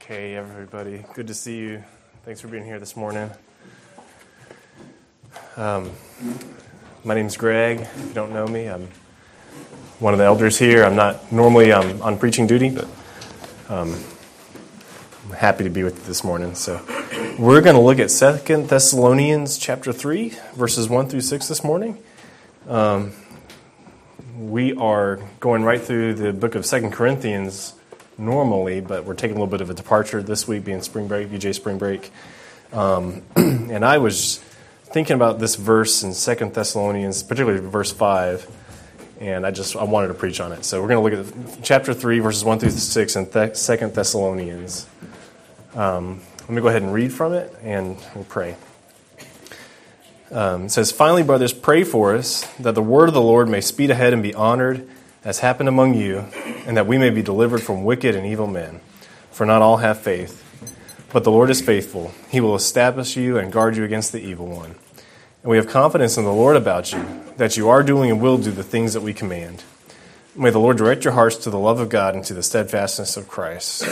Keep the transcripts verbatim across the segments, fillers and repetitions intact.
Okay, everybody. Good to see you. Thanks for being here this morning. Um, my name's Greg. If you don't know me, I'm one of the elders here. I'm not normally um, on preaching duty, but um, I'm happy to be with you this morning. So we're going to look at Second Thessalonians chapter three, verses one through six this morning. Um, we are going right through the book of Second Corinthians normally, but we're taking a little bit of a departure this week, being spring break, U J spring break. Um, and I was thinking about this verse in Second Thessalonians, particularly verse five, and I just I wanted to preach on it. So we're going to look at chapter three, verses one through six in Second Thessalonians. Um, let me go ahead and read from it, and we'll pray. Um, it says, "Finally, brothers, pray for us, that the word of the Lord may speed ahead and be honored, as happened among you, and that we may be delivered from wicked and evil men. For not all have faith. But the Lord is faithful. He will establish you and guard you against the evil one. And we have confidence in the Lord about you, that you are doing and will do the things that we command. May the Lord direct your hearts to the love of God and to the steadfastness of Christ."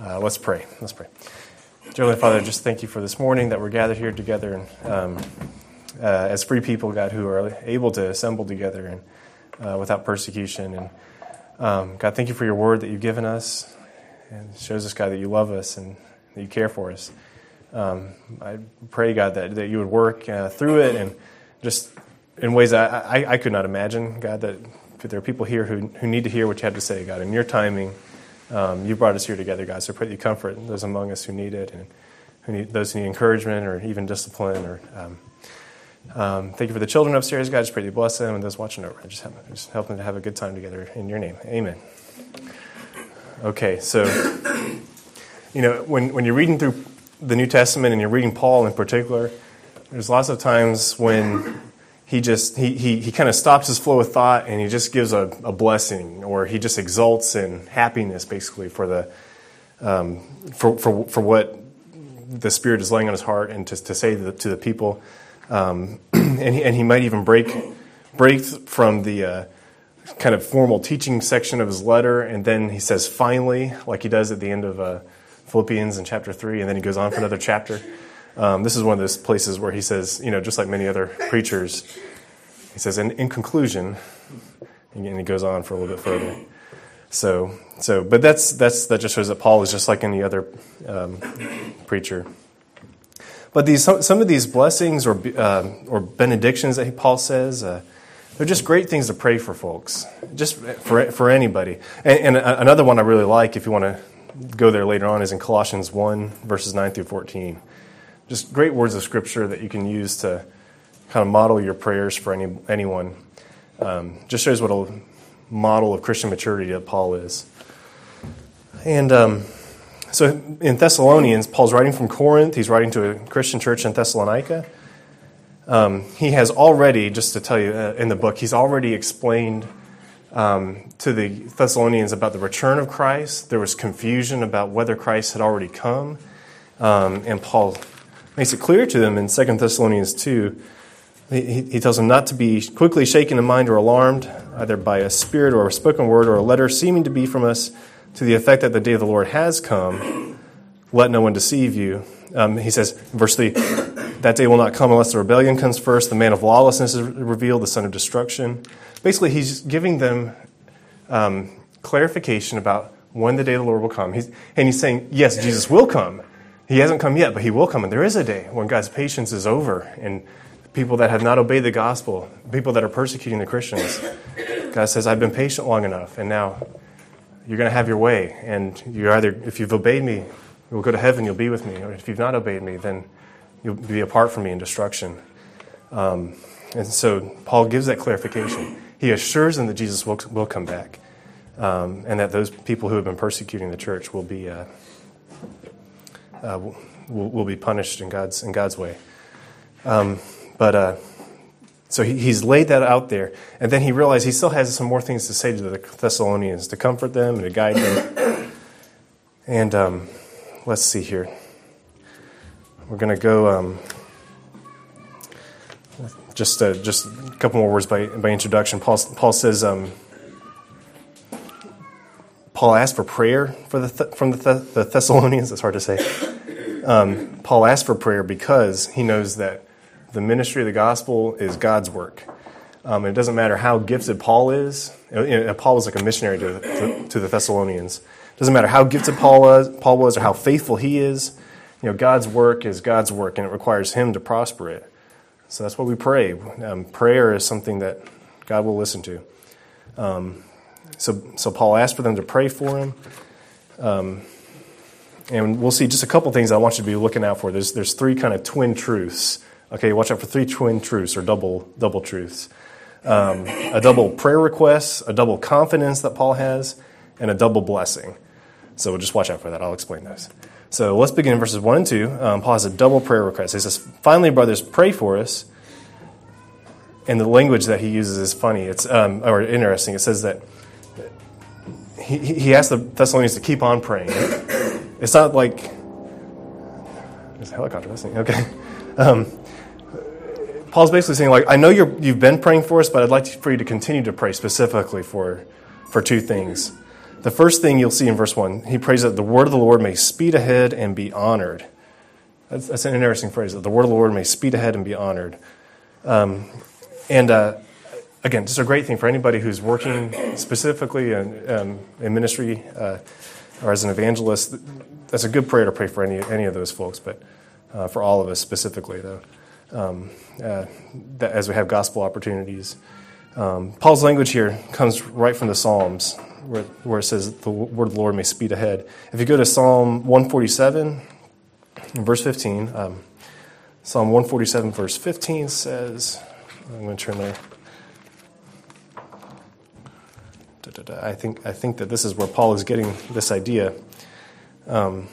Uh, let's pray. Let's pray. Dear Heavenly Father, just thank you for this morning that we're gathered here together and, um, uh, as free people, God, who are able to assemble together and Uh, without persecution. And um, God, thank you for your word that you've given us, and it shows us, God, that you love us and that you care for us. Um, I pray, God, that, that you would work uh, through it, and just in ways I, I, I could not imagine, God, that there are people here who, who need to hear what you have to say, God. In your timing, um, you brought us here together, God, so pray that you comfort those among us who need it, and who need, those who need encouragement or even discipline or um Um, thank you for the children upstairs, God. I just pray you bless them and those watching over. I just, have, just help them to have a good time together in your name. Amen. Okay, so, you know, when, when you're reading through the New Testament and you're reading Paul in particular, there's lots of times when he just, he he, he kind of stops his flow of thought and he just gives a, a blessing, or he just exults in happiness, basically, for the, um, for, for, for what the Spirit is laying on his heart and to, to say to the, to the people. Um, and, he, and he might even break break from the uh, kind of formal teaching section of his letter, and then he says, "Finally," like he does at the end of uh, Philippians in chapter three, and then he goes on for another chapter. Um, this is one of those places where he says, you know, just like many other preachers, he says, "And in conclusion," and he goes on for a little bit further. So, so, but that's that's that just shows that Paul is just like any other um, preacher. But these some of these blessings or uh, or benedictions that Paul says, uh, they're just great things to pray for folks, just for for anybody. And, and another one I really like, if you want to go there later on, is in Colossians one, verses nine through fourteen. Just great words of Scripture that you can use to kind of model your prayers for any anyone. Um, just shows what a model of Christian maturity that Paul is. And Um, So in Thessalonians, Paul's writing from Corinth. He's writing to a Christian church in Thessalonica. Um, he has already, just to tell you uh, in the book, he's already explained um, to the Thessalonians about the return of Christ. There was confusion about whether Christ had already come. Um, and Paul makes it clear to them in Second Thessalonians two. He, he tells them not to be quickly shaken in mind or alarmed, either by a spirit or a spoken word or a letter seeming to be from us, to the effect that the day of the Lord has come. Let no one deceive you. Um, he says, verse three, "That day will not come unless the rebellion comes first, the man of lawlessness is revealed, the son of destruction." Basically, he's giving them um, clarification about when the day of the Lord will come. He's, and he's saying, yes, Jesus will come. He hasn't come yet, but he will come. And there is a day when God's patience is over, and people that have not obeyed the gospel, people that are persecuting the Christians, God says, "I've been patient long enough, and now you're going to have your way, and you're either, if you've obeyed me, you'll go to heaven, you'll be with me, or if you've not obeyed me, then you'll be apart from me in destruction." Um, and so Paul gives that clarification. He assures them that Jesus will, will come back, um, and that those people who have been persecuting the church will be uh, uh, will, will be punished in God's in God's way. Um, but uh, so he, he's laid that out there, and then he realized he still has some more things to say to the Thessalonians to comfort them and to guide them. And um, let's see here. We're going to go um, just uh, just a couple more words by by introduction. Paul Paul says um, Paul asked for prayer for the th- from the, th- the Thessalonians. It's hard to say. Um, Paul asked for prayer because he knows that the ministry of the gospel is God's work. Um, and it doesn't matter how gifted Paul is. You know, Paul was like a missionary to, to, to the Thessalonians. It doesn't matter how gifted Paul was, Paul was or how faithful he is. You know, God's work is God's work, and it requires him to prosper it. So that's what we pray. Um, prayer is something that God will listen to. Um, so, so Paul asked for them to pray for him. Um, and we'll see just a couple things I want you to be looking out for. There's there's three kind of twin truths. Okay, watch out for three twin truths or double double truths. Um, a double prayer request, a double confidence that Paul has, and a double blessing. So we'll just watch out for that. I'll explain those. So let's begin in verses one and two. Um, Paul has a double prayer request. He says, "Finally, brothers, pray for us." And the language that he uses is funny. It's um, or interesting. It says that he, he asked the Thessalonians to keep on praying. It's not like there's a helicopter listening. Okay, um, Paul's basically saying, like, I know you're, you've been praying for us, but I'd like for you to continue to pray specifically for for two things. The first thing you'll see in verse one, he prays that the word of the Lord may speed ahead and be honored. That's, that's an interesting phrase, that the word of the Lord may speed ahead and be honored. Um, and uh, again, just a great thing for anybody who's working specifically in, um, in ministry uh, or as an evangelist. That's a good prayer to pray for any any of those folks, but uh, for all of us specifically, though, um, uh, that, as we have gospel opportunities. Um, Paul's language here comes right from the Psalms, where, where it says the word of the Lord may speed ahead. If you go to Psalm one forty-seven, verse fifteen, um, Psalm one forty-seven, verse fifteen says, I'm going to turn there. I think I think that this is where Paul is getting this idea. Um,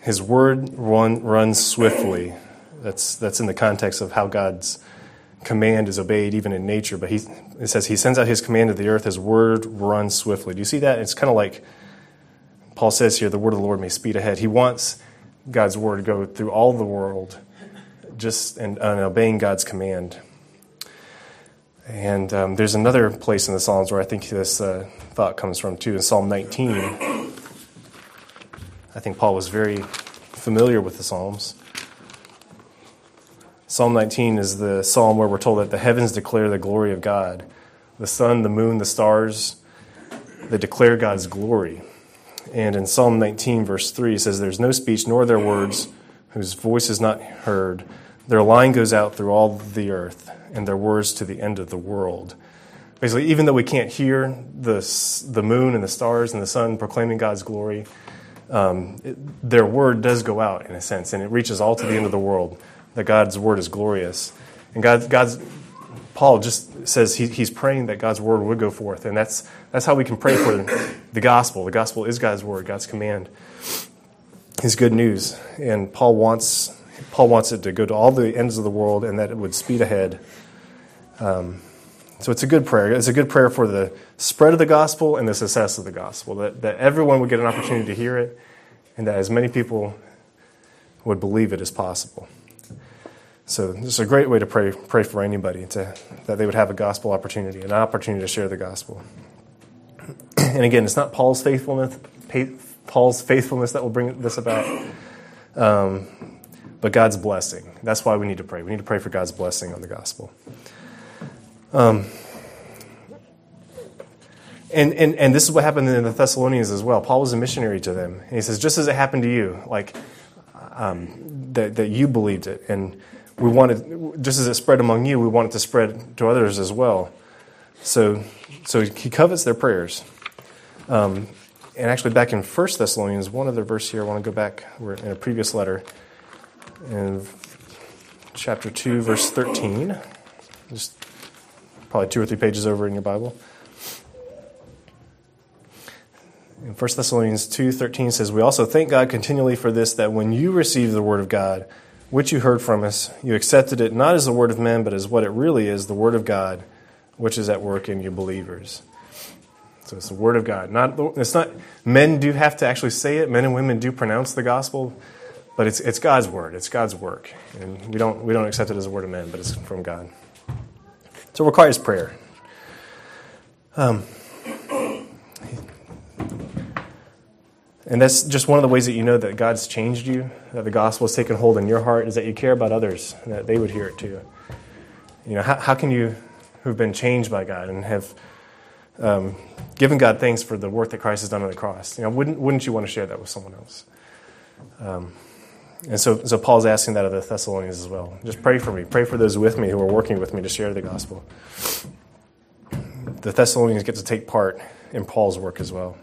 his word run, runs swiftly. That's that's in the context of how God's command is obeyed even in nature, but he it says he sends out his command to the earth, his word runs swiftly. Do you see that? It's kind of like Paul says here, the word of the Lord may speed ahead. He wants God's word to go through all the world, just in, in obeying God's command. And um, there's another place in the Psalms where I think this uh, thought comes from too, in Psalm nineteen. I think Paul was very familiar with the Psalms. Psalm nineteen is the psalm where we're told that the heavens declare the glory of God. The sun, the moon, the stars, they declare God's glory. And in Psalm nineteen, verse three, it says, "There's no speech, nor their words, whose voice is not heard. Their line goes out through all the earth, and their words to the end of the world." Basically, even though we can't hear the the moon and the stars and the sun proclaiming God's glory, um, it, their word does go out, in a sense, and it reaches all to the end of the world. That God's word is glorious, and God, God's Paul just says he, he's praying that God's word would go forth, and that's that's how we can pray for the gospel. The gospel is God's word, God's command, His good news, and Paul wants Paul wants it to go to all the ends of the world, and that it would speed ahead. Um, so it's a good prayer. It's a good prayer for the spread of the gospel and the success of the gospel. That that everyone would get an opportunity to hear it, and that as many people would believe it as possible. So this is a great way to pray pray for anybody, to that they would have a gospel opportunity, an opportunity to share the gospel. And again, it's not Paul's faithfulness, Paul's faithfulness that will bring this about, um, but God's blessing. That's why we need to pray. We need to pray for God's blessing on the gospel. Um, and and and this is what happened in the Thessalonians as well. Paul was a missionary to them, and he says, just as it happened to you, like um, that that you believed it, and we wanted, just as it spread among you, we want it to spread to others as well. So so he covets their prayers. Um, and actually back in First Thessalonians, one other verse here, I want to go back. We're in a previous letter, in chapter two, verse thirteen. Just probably two or three pages over in your Bible. In First Thessalonians two thirteen says, "We also thank God continually for this, that when you received the word of God, which you heard from us, you accepted it not as the word of men, but as what it really is, the word of God, which is at work in you believers." So it's the word of God. Not it's not men do have to actually say it. Men and women do pronounce the gospel, but it's it's God's word. It's God's work, and we don't we don't accept it as a word of men, but it's from God. So it requires prayer. Um, And that's just one of the ways that you know that God's changed you, that the gospel has taken hold in your heart, is that you care about others, and that they would hear it too. You know, how, how can you, who've been changed by God and have um, given God thanks for the work that Christ has done on the cross, you know, wouldn't wouldn't you want to share that with someone else? Um, and so, so Paul's asking that of the Thessalonians as well. Just pray for me. Pray for those with me who are working with me to share the gospel. The Thessalonians get to take part in Paul's work as well.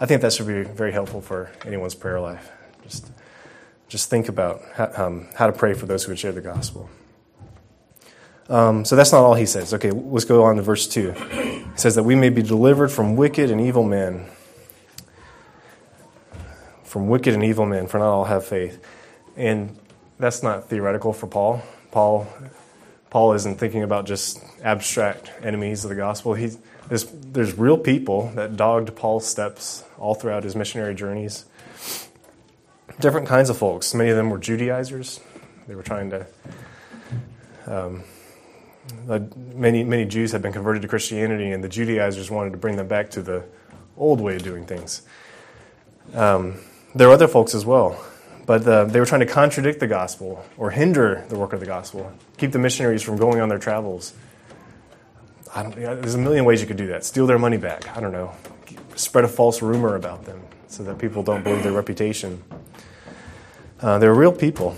I think that should be very helpful for anyone's prayer life. Just just think about how, um, how to pray for those who would share the gospel. Um, so that's not all he says. Okay, let's go on to verse two. He says that we may be delivered from wicked and evil men. From wicked and evil men, for not all have faith. And that's not theoretical for Paul. Paul Paul isn't thinking about just abstract enemies of the gospel. He's There's, there's real people that dogged Paul's steps all throughout his missionary journeys. Different kinds of folks. Many of them were Judaizers. They were trying to... Um, many many Jews had been converted to Christianity, and the Judaizers wanted to bring them back to the old way of doing things. Um, there were other folks as well. But uh, they were trying to contradict the gospel or hinder the work of the gospel, keep the missionaries from going on their travels. I don't, there's a million ways you could do that. Steal their money back. I don't know. Spread a false rumor about them so that people don't believe their reputation. Uh, they're real people.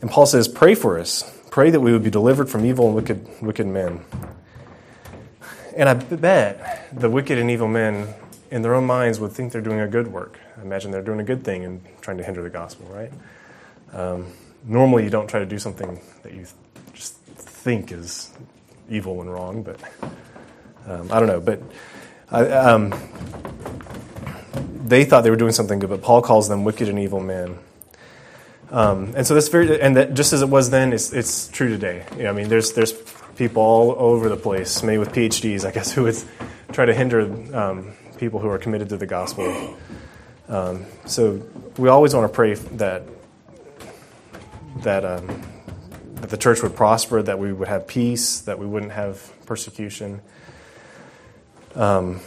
And Paul says, pray for us. Pray that we would be delivered from evil and wicked, wicked men. And I bet the wicked and evil men in their own minds would think they're doing a good work. I imagine they're doing a good thing and trying to hinder the gospel, right? Um, normally you don't try to do something that you just think is evil and wrong, but um, I don't know. But I, um, they thought they were doing something good, but Paul calls them wicked and evil men. Um, and so that's very, and that just as it was then, it's it's true today. You know, I mean, there's there's people all over the place, many with P H Ds, I guess, who would try to hinder um, people who are committed to the gospel. Um, so we always want to pray that that. Um, that the church would prosper, that we would have peace, that we wouldn't have persecution. Um,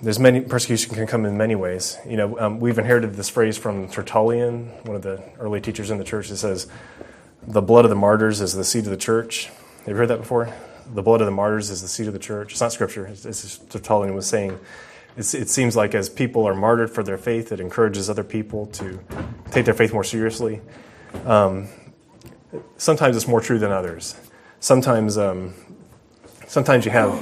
there's many persecution can come in many ways. You know, um, we've inherited this phrase from Tertullian, one of the early teachers in the church, that says, "The blood of the martyrs is the seed of the church." Have you heard that before? The blood of the martyrs is the seed of the church. It's not scripture. It's, it's Tertullian was saying. It's, it seems like as people are martyred for their faith, it encourages other people to take their faith more seriously. Um, Sometimes it's more true than others. Sometimes, um, sometimes you have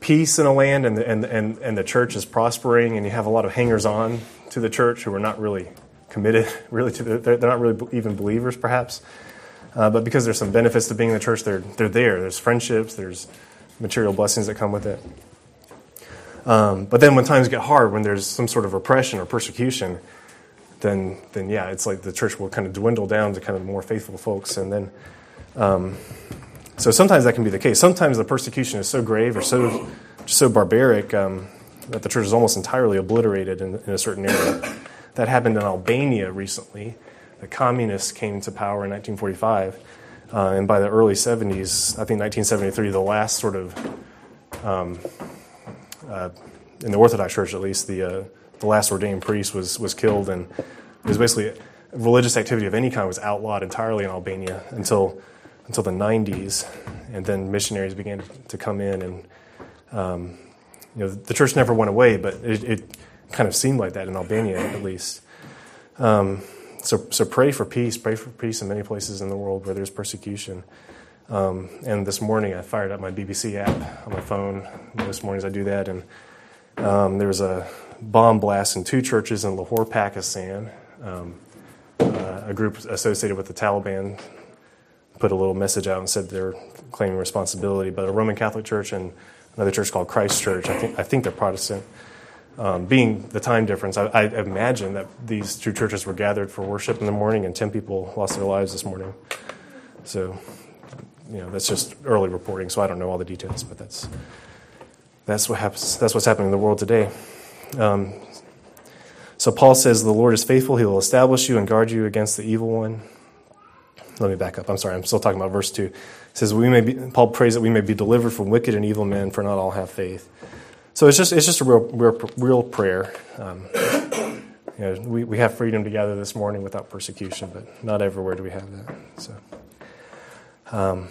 peace in a land, and the, and and and the church is prospering, and you have a lot of hangers-on to the church who are not really committed, really to the, they're not really even believers, perhaps. Uh, but because there's some benefits to being in the church, they're they're there. There's friendships, there's material blessings that come with it. Um, but then when times get hard, when there's some sort of oppression or persecution, Then, then yeah, it's like the church will kind of dwindle down to kind of more faithful folks, and then, um, so sometimes that can be the case. Sometimes the persecution is so grave or so so barbaric um, that the church is almost entirely obliterated in, in a certain area. That happened in Albania recently. The communists came to power in nineteen forty-five, uh, and by the early seventies, I think nineteen seventy-three, the last sort of, um, uh, in the Orthodox Church at least, the uh, the last ordained priest was, was killed, and it was basically religious activity of any kind was outlawed entirely in Albania until until the nineties, and then missionaries began to come in, and um, you know the church never went away, but it, it kind of seemed like that in Albania at least. Um, so so pray for peace, pray for peace in many places in the world where there's persecution. Um, and this morning I fired up my B B C app on my phone. Most mornings I do that, and um, there was a bomb blasts in two churches in Lahore, Pakistan. Um, uh, a group associated with the Taliban put a little message out and said they're claiming responsibility. But a Roman Catholic church and another church called Christ Church, I think I think they're Protestant. Um, being the time difference, I, I imagine that these two churches were gathered for worship in the morning, and ten people lost their lives this morning. So, you know, that's just early reporting. So I don't know all the details, but that's that's what happens. That's what's happening in the world today. Um, so Paul says, the Lord is faithful. He will establish you and guard you against the evil one. Let me back up. I'm sorry. I'm still talking about verse two. It says, "We may be." Paul prays that we may be delivered from wicked and evil men, for not all have faith. So it's just it's just a real real, real prayer. Um, you know, we we have freedom to gather this morning without persecution, but not everywhere do we have that. So, um,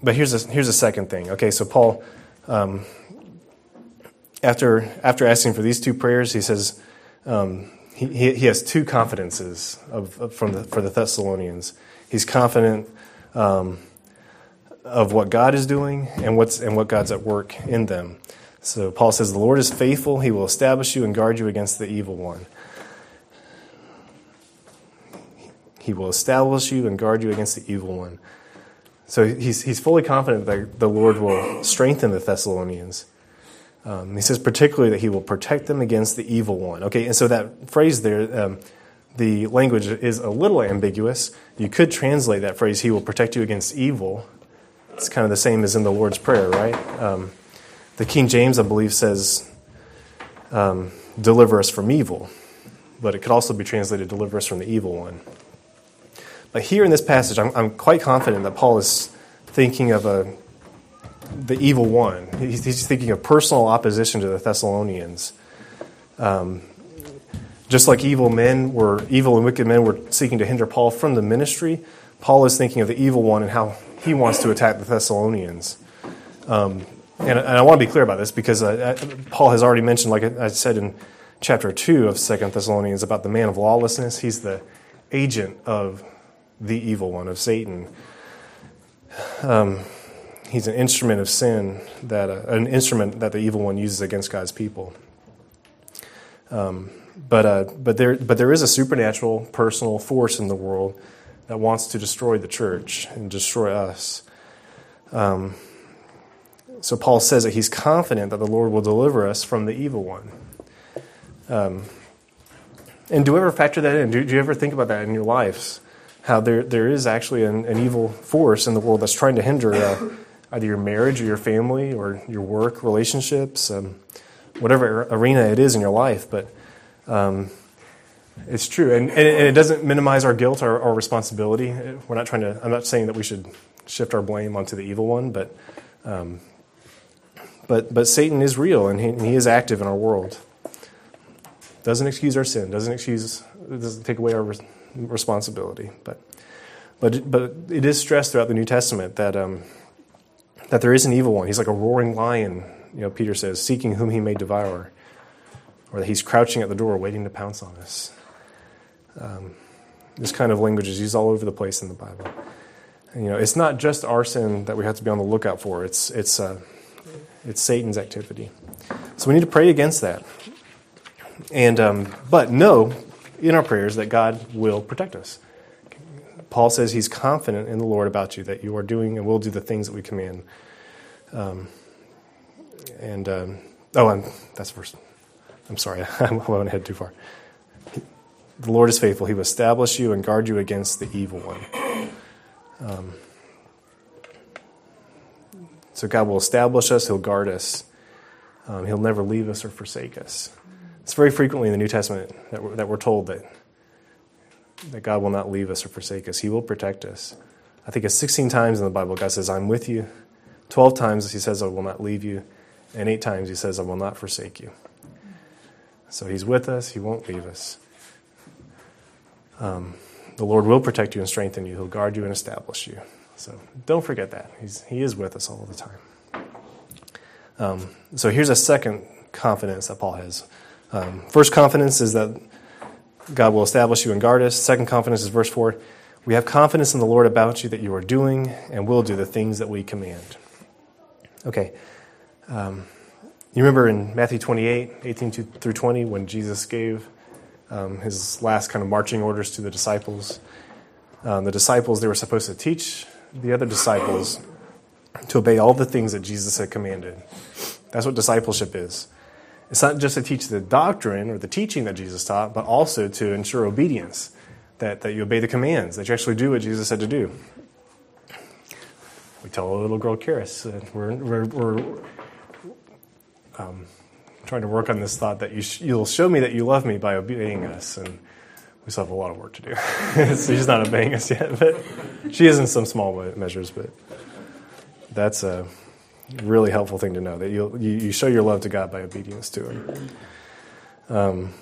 but here's a, here's a second thing. Okay, so Paul, um, after after asking for these two prayers, he says um, he he has two confidences of, of from the, for the Thessalonians. He's confident Um, of what God is doing and what's and what God's at work in them. So Paul says, "The Lord is faithful. He will establish you and guard you against the evil one. He will establish you and guard you against the evil one." So he's he's fully confident that the Lord will strengthen the Thessalonians. Um, he says particularly that he will protect them against the evil one. Okay, and so that phrase there, um, the language is a little ambiguous. You could translate that phrase, "He will protect you against evil." It's kind of the same as in the Lord's Prayer, right? Um, the King James, I believe, says, um, "Deliver us from evil." But it could also be translated, "Deliver us from the evil one." But here in this passage, I'm, I'm quite confident that Paul is thinking of a the evil one. He's, he's thinking of personal opposition to the Thessalonians. Um, just like evil men were, evil and wicked men were seeking to hinder Paul from the ministry, Paul is thinking of the evil one and how he wants to attack the Thessalonians. Um, and, and I want to be clear about this because uh, Paul has already mentioned, like I said in chapter two of Second Thessalonians, about the man of lawlessness. He's the agent of the evil one, of Satan. Um, he's an instrument of sin, that uh, an instrument that the evil one uses against God's people. Um, but uh, but there but there is a supernatural, personal force in the world that wants to destroy the church and destroy us. Um, so Paul says that he's confident that the Lord will deliver us from the evil one. Um, and do you ever factor that in? Do, do you ever think about that in your lives? How there there is actually an, an evil force in the world that's trying to hinder uh, either your marriage or your family or your work, relationships, um, whatever arena it is in your life. But Um, It's true, and, and it doesn't minimize our guilt or our responsibility. We're not trying to. I'm not saying that we should shift our blame onto the evil one, but, um, but, but Satan is real, and he, and he is active in our world. Doesn't excuse our sin. Doesn't excuse. Doesn't take away our re- responsibility. But, but, but it is stressed throughout the New Testament that um, that there is an evil one. He's like a roaring lion. You know, Peter says, seeking whom he may devour, or that he's crouching at the door, waiting to pounce on us. Um, this kind of language is used all over the place in the Bible. And, you know, it's not just our sin that we have to be on the lookout for. It's it's uh, it's Satan's activity. So we need to pray against that. And um, but know in our prayers that God will protect us. Paul says he's confident in the Lord about you, that you are doing and will do the things that we command. Um, and um, oh, and that's verse. I'm sorry, I went ahead too far. The Lord is faithful. He will establish you and guard you against the evil one. Um, so God will establish us. He'll guard us. Um, he'll never leave us or forsake us. It's very frequently in the New Testament that we're, that we're told that, that God will not leave us or forsake us. He will protect us. I think it's sixteen times in the Bible God says, "I'm with you." twelve times he says, "I will not leave you." And eight times he says, "I will not forsake you." So he's with us. He won't leave us. Um, the Lord will protect you and strengthen you. He'll guard you and establish you. So don't forget that. He's, he is with us all the time. Um, so here's a second confidence that Paul has. Um, first confidence is that God will establish you and guard us. Second confidence is verse four. We have confidence in the Lord about you that you are doing and will do the things that we command. Okay. Um, You remember in Matthew twenty-eight, eighteen through twenty, when Jesus gave um, his last kind of marching orders to the disciples. Um, the disciples, they were supposed to teach the other disciples to obey all the things that Jesus had commanded. That's what discipleship is. It's not just to teach the doctrine or the teaching that Jesus taught, but also to ensure obedience, that, that you obey the commands, that you actually do what Jesus said to do. We tell a little girl, Charis, that we're... we're, we're Um, I'm trying to work on this thought that you sh- you'll show me that you love me by obeying us, and we still have a lot of work to do. So she's not obeying us yet, but she is in some small measures. But that's a really helpful thing to know, that you'll, you you show your love to God by obedience to Him. Um,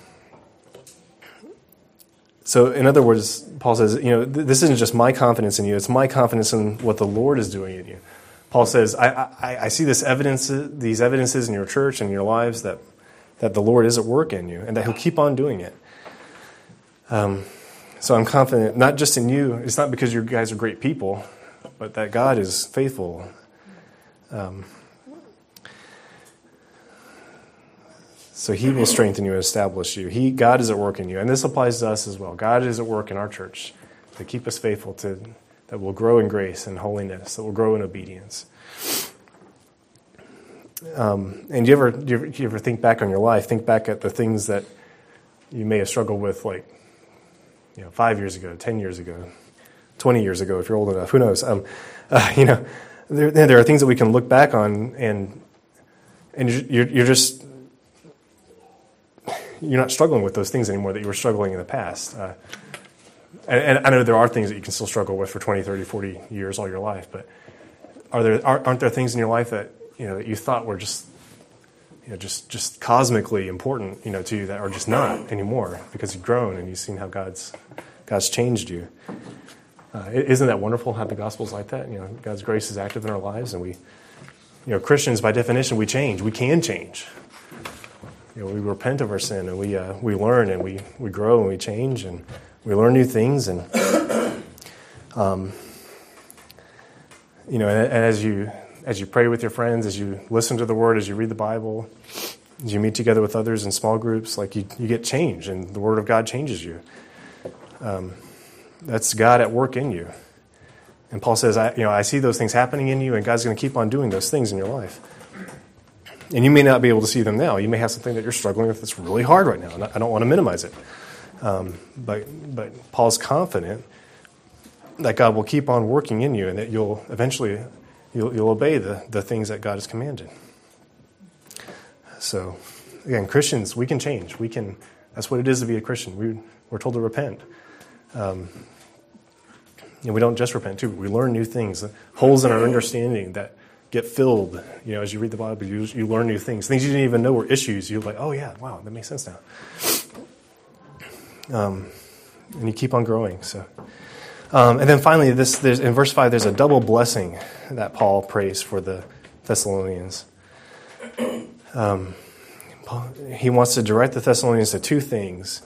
so in other words, Paul says, you know, th- this isn't just my confidence in you, it's my confidence in what the Lord is doing in you. Paul says, I, I, I see this evidence, these evidences in your church and your lives that, that the Lord is at work in you and that He'll keep on doing it. Um, so I'm confident, not just in you, it's not because you guys are great people, but that God is faithful. Um, so He will strengthen you and establish you. He, God is at work in you. And this applies to us as well. God is at work in our church to keep us faithful to... that will grow in grace and holiness, that will grow in obedience. Um, and do you ever do you ever, do you ever think back on your life, think back at the things that you may have struggled with, like, you know, five years ago, ten years ago, twenty years ago, if you're old enough, who knows? Um, uh, you know, there there are things that we can look back on, and and you're you're just you're not struggling with those things anymore that you were struggling in the past. Uh, And, and I know there are things that you can still struggle with for twenty, thirty, forty years, all your life, but are there, aren't there things in your life that, you know, that you thought were just, you know, just, just cosmically important, you know, to you, that are just not anymore because you've grown and you've seen how God's, God's changed you. Uh, isn't that wonderful how the gospel's like that? You know, God's grace is active in our lives, and we, you know, Christians by definition, we change. We can change. You know, we repent of our sin, and we, uh, we learn, and we, we grow, and we change, and we learn new things, and um, you know. And, and as you as you pray with your friends, as you listen to the Word, as you read the Bible, as you meet together with others in small groups, like you, you get changed, and the Word of God changes you. Um, that's God at work in you. And Paul says, I, you know, I see those things happening in you, and God's going to keep on doing those things in your life. And you may not be able to see them now. You may have something that you're struggling with that's really hard right now, and I don't want to minimize it. Um, but but Paul's confident that God will keep on working in you, and that you'll eventually you'll, you'll obey the, the things that God has commanded. So again, Christians, we can change. We can. That's what it is to be a Christian. We we're told to repent, um, and we don't just repent too. But we learn new things, holes in our understanding that get filled. You know, as you read the Bible, you you learn new things, things you didn't even know were issues. You're like, oh yeah, wow, that makes sense now. Um, and you keep on growing. So, um, and then finally, this there's, in verse five, there's a double blessing that Paul prays for the Thessalonians. Um, Paul, he wants to direct the Thessalonians to two things,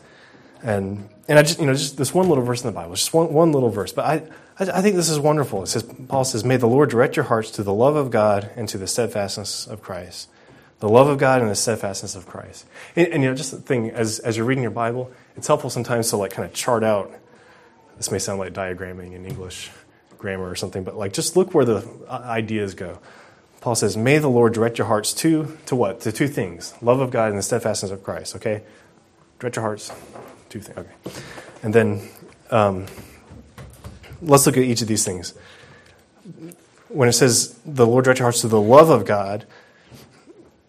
and and I just you know just this one little verse in the Bible, just one, one little verse, but I, I I think this is wonderful. It says Paul says, "May the Lord direct your hearts to the love of God and to the steadfastness of Christ." The love of God and the steadfastness of Christ. And, and you know, just the thing, as as you're reading your Bible, it's helpful sometimes to like kind of chart out. This may sound like diagramming in English grammar or something, but like just look where the ideas go. Paul says, "May the Lord direct your hearts to to what? To two things: love of God and the steadfastness of Christ." Okay, direct your hearts, two things. Okay, and then um, let's look at each of these things. When it says the Lord direct your hearts to the love of God.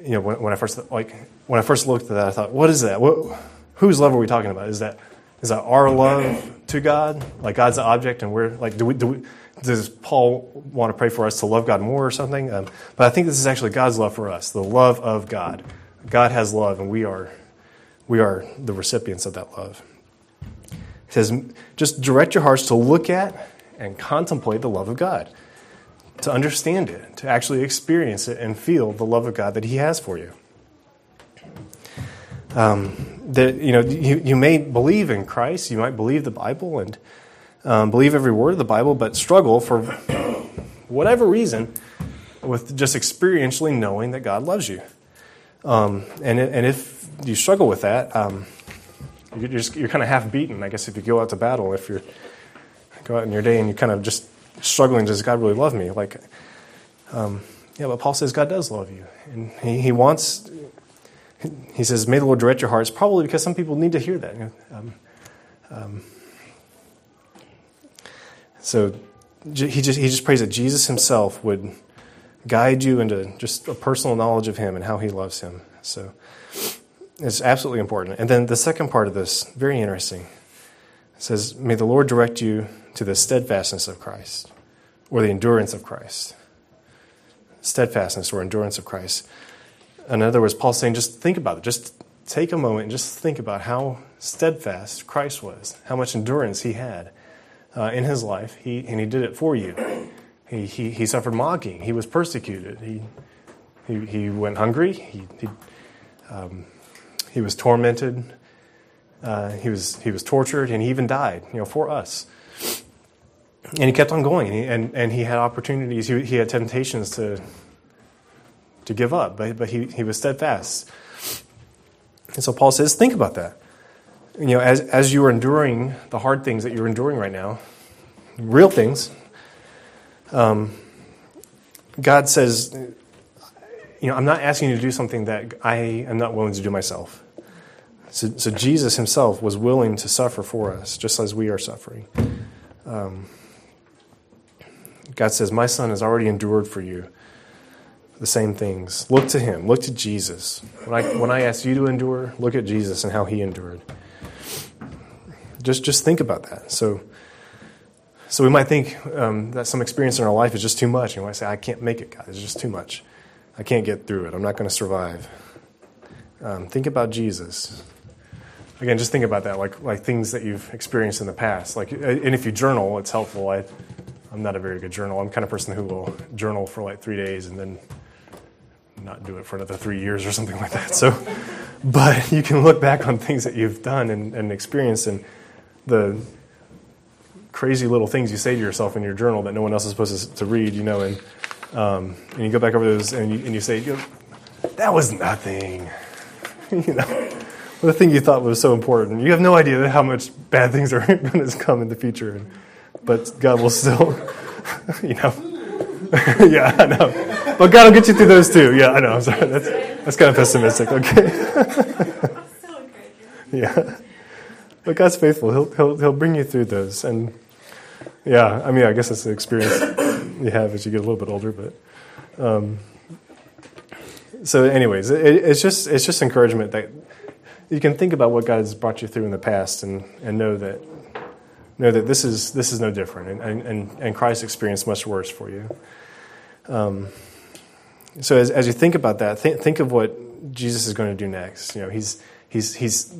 You know, when, when I first like when I first looked at that, I thought, "What is that? What, whose love are we talking about? Is that is that our love to God? Like God's the object, and we're like, do we do? We, does Paul want to pray for us to love God more or something? Um, but I think this is actually God's love for us, the love of God. God has love, and we are we are the recipients of that love. It says, just direct your hearts to look at and contemplate the love of God. To understand it, to actually experience it and feel the love of God that He has for you. Um, that you know, you, you may believe in Christ, you might believe the Bible and um, believe every word of the Bible, but struggle for whatever reason with just experientially knowing that God loves you. Um, and and if you struggle with that, um, you're just, you're kind of half beaten, I guess. If you go out to battle, if you go out in your day and you kind of just struggling, does God really love me? Like, um, yeah, but Paul says God does love you, and he, he wants. He says, "May the Lord direct your hearts." Probably because some people need to hear that. Um, um, so he just he just prays that Jesus Himself would guide you into just a personal knowledge of Him and how He loves Him. So it's absolutely important. And then the second part of this, very interesting. It says, "May the Lord direct you to the steadfastness of Christ, or the endurance of Christ." steadfastness or endurance of Christ. In other words, Paul's saying, just think about it. Just take a moment and just think about how steadfast Christ was, how much endurance he had uh, in his life, he, and he did it for you. He, he he suffered mocking. He was persecuted. He he, he went hungry. He he, um, he was tormented. Uh, he was he was tortured, and he even died, you know, for us. And he kept on going, and he, and, and he had opportunities. He he had temptations to to give up, but but he, he was steadfast. And so Paul says, think about that. You know, as as you are enduring the hard things that you're enduring right now, real things. Um, God says, you know, I'm not asking you to do something that I am not willing to do myself. So, so Jesus himself was willing to suffer for us, just as we are suffering. Um, God says, my son has already endured for you the same things. Look to him. Look to Jesus. When I, when I ask you to endure, look at Jesus and how he endured. Just, just think about that. So, So we might think um, that some experience in our life is just too much. And we might say, I can't make it, God. It's just too much. I can't get through it. I'm not going to survive. Um, think about Jesus. Again, just think about that, like like things that you've experienced in the past. Like, and if you journal, it's helpful. I, I'm not a very good journal. I'm the kind of person who will journal for like three days and then not do it for another three years or something like that. So, but you can look back on things that you've done and, and experienced, and the crazy little things you say to yourself in your journal that no one else is supposed to, to read, you know, and um, and you go back over those and you, and you say, you know, that was nothing, you know, the thing you thought was so important. You have no idea how much bad things are going to come in the future, and, but God will still, you know, yeah, I know, but God will get you through those too. Yeah, I know. I'm sorry, that's that's kind of pessimistic. Okay, yeah, but God's faithful. He'll he'll he'll bring you through those. And yeah, I mean, I guess it's the experience you have as you get a little bit older, but um, so, anyways, it, it's just it's just encouragement that you can think about what God has brought you through in the past, and, and know that know that this is this is no different, and and and Christ experienced much worse for you. Um, so as as you think about that, think think of what Jesus is going to do next. You know, he's he's he's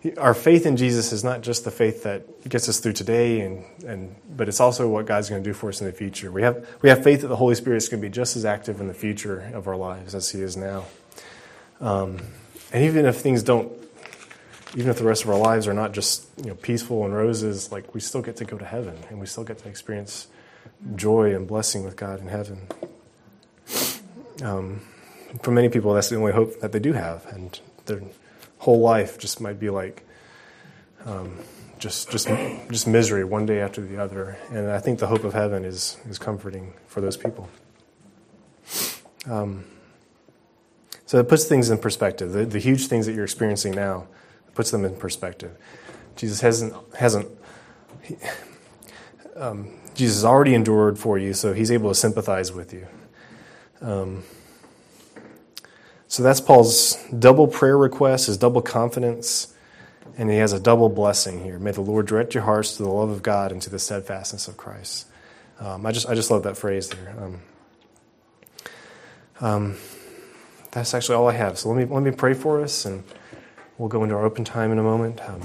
he, our faith in Jesus is not just the faith that gets us through today, and, and but it's also what God's going to do for us in the future. We have we have faith that the Holy Spirit is going to be just as active in the future of our lives as He is now. Um, and even if things don't, even if the rest of our lives are not just, you know, peaceful and roses, like, we still get to go to heaven, and we still get to experience joy and blessing with God in heaven. Um, for many people, that's the only hope that they do have, and they're whole life just might be like um, just just just misery one day after the other, and I think the hope of heaven is is comforting for those people. Um, so it puts things in perspective. The, the huge things that you're experiencing now, it puts them in perspective. Jesus hasn't hasn't he, um, Jesus has already endured for you, so he's able to sympathize with you. Um, So that's Paul's double prayer request, his double confidence, and he has a double blessing here. May the Lord direct your hearts to the love of God and to the steadfastness of Christ. Um, I just I just love that phrase there. Um, um, that's actually all I have. So let me let me pray for us, and we'll go into our open time in a moment. Um,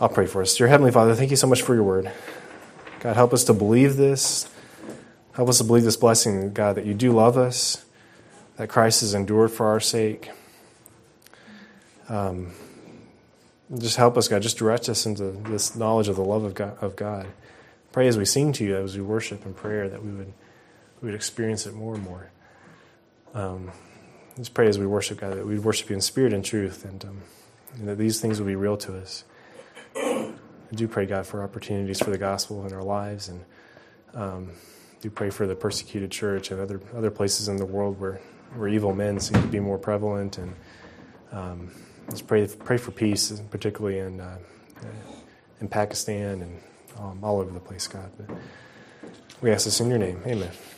I'll pray for us. Dear Heavenly Father, thank you so much for your word. God, help us to believe this. Help us to believe this blessing, God, that you do love us, that Christ has endured for our sake. Um, just help us, God. Just direct us into this knowledge of the love of God. Of God. Pray as we sing to you, as we worship in prayer, that we would we would experience it more and more. Um, just pray as we worship, God, that we'd worship you in spirit and truth, and, um, and that these things would be real to us. I do pray, God, for opportunities for the gospel in our lives, and um, do pray for the persecuted church and other other places in the world where where evil men seem to be more prevalent, and um, let's pray pray for peace, particularly in uh, in Pakistan and um, all over the place, God. But we ask this in your name, amen.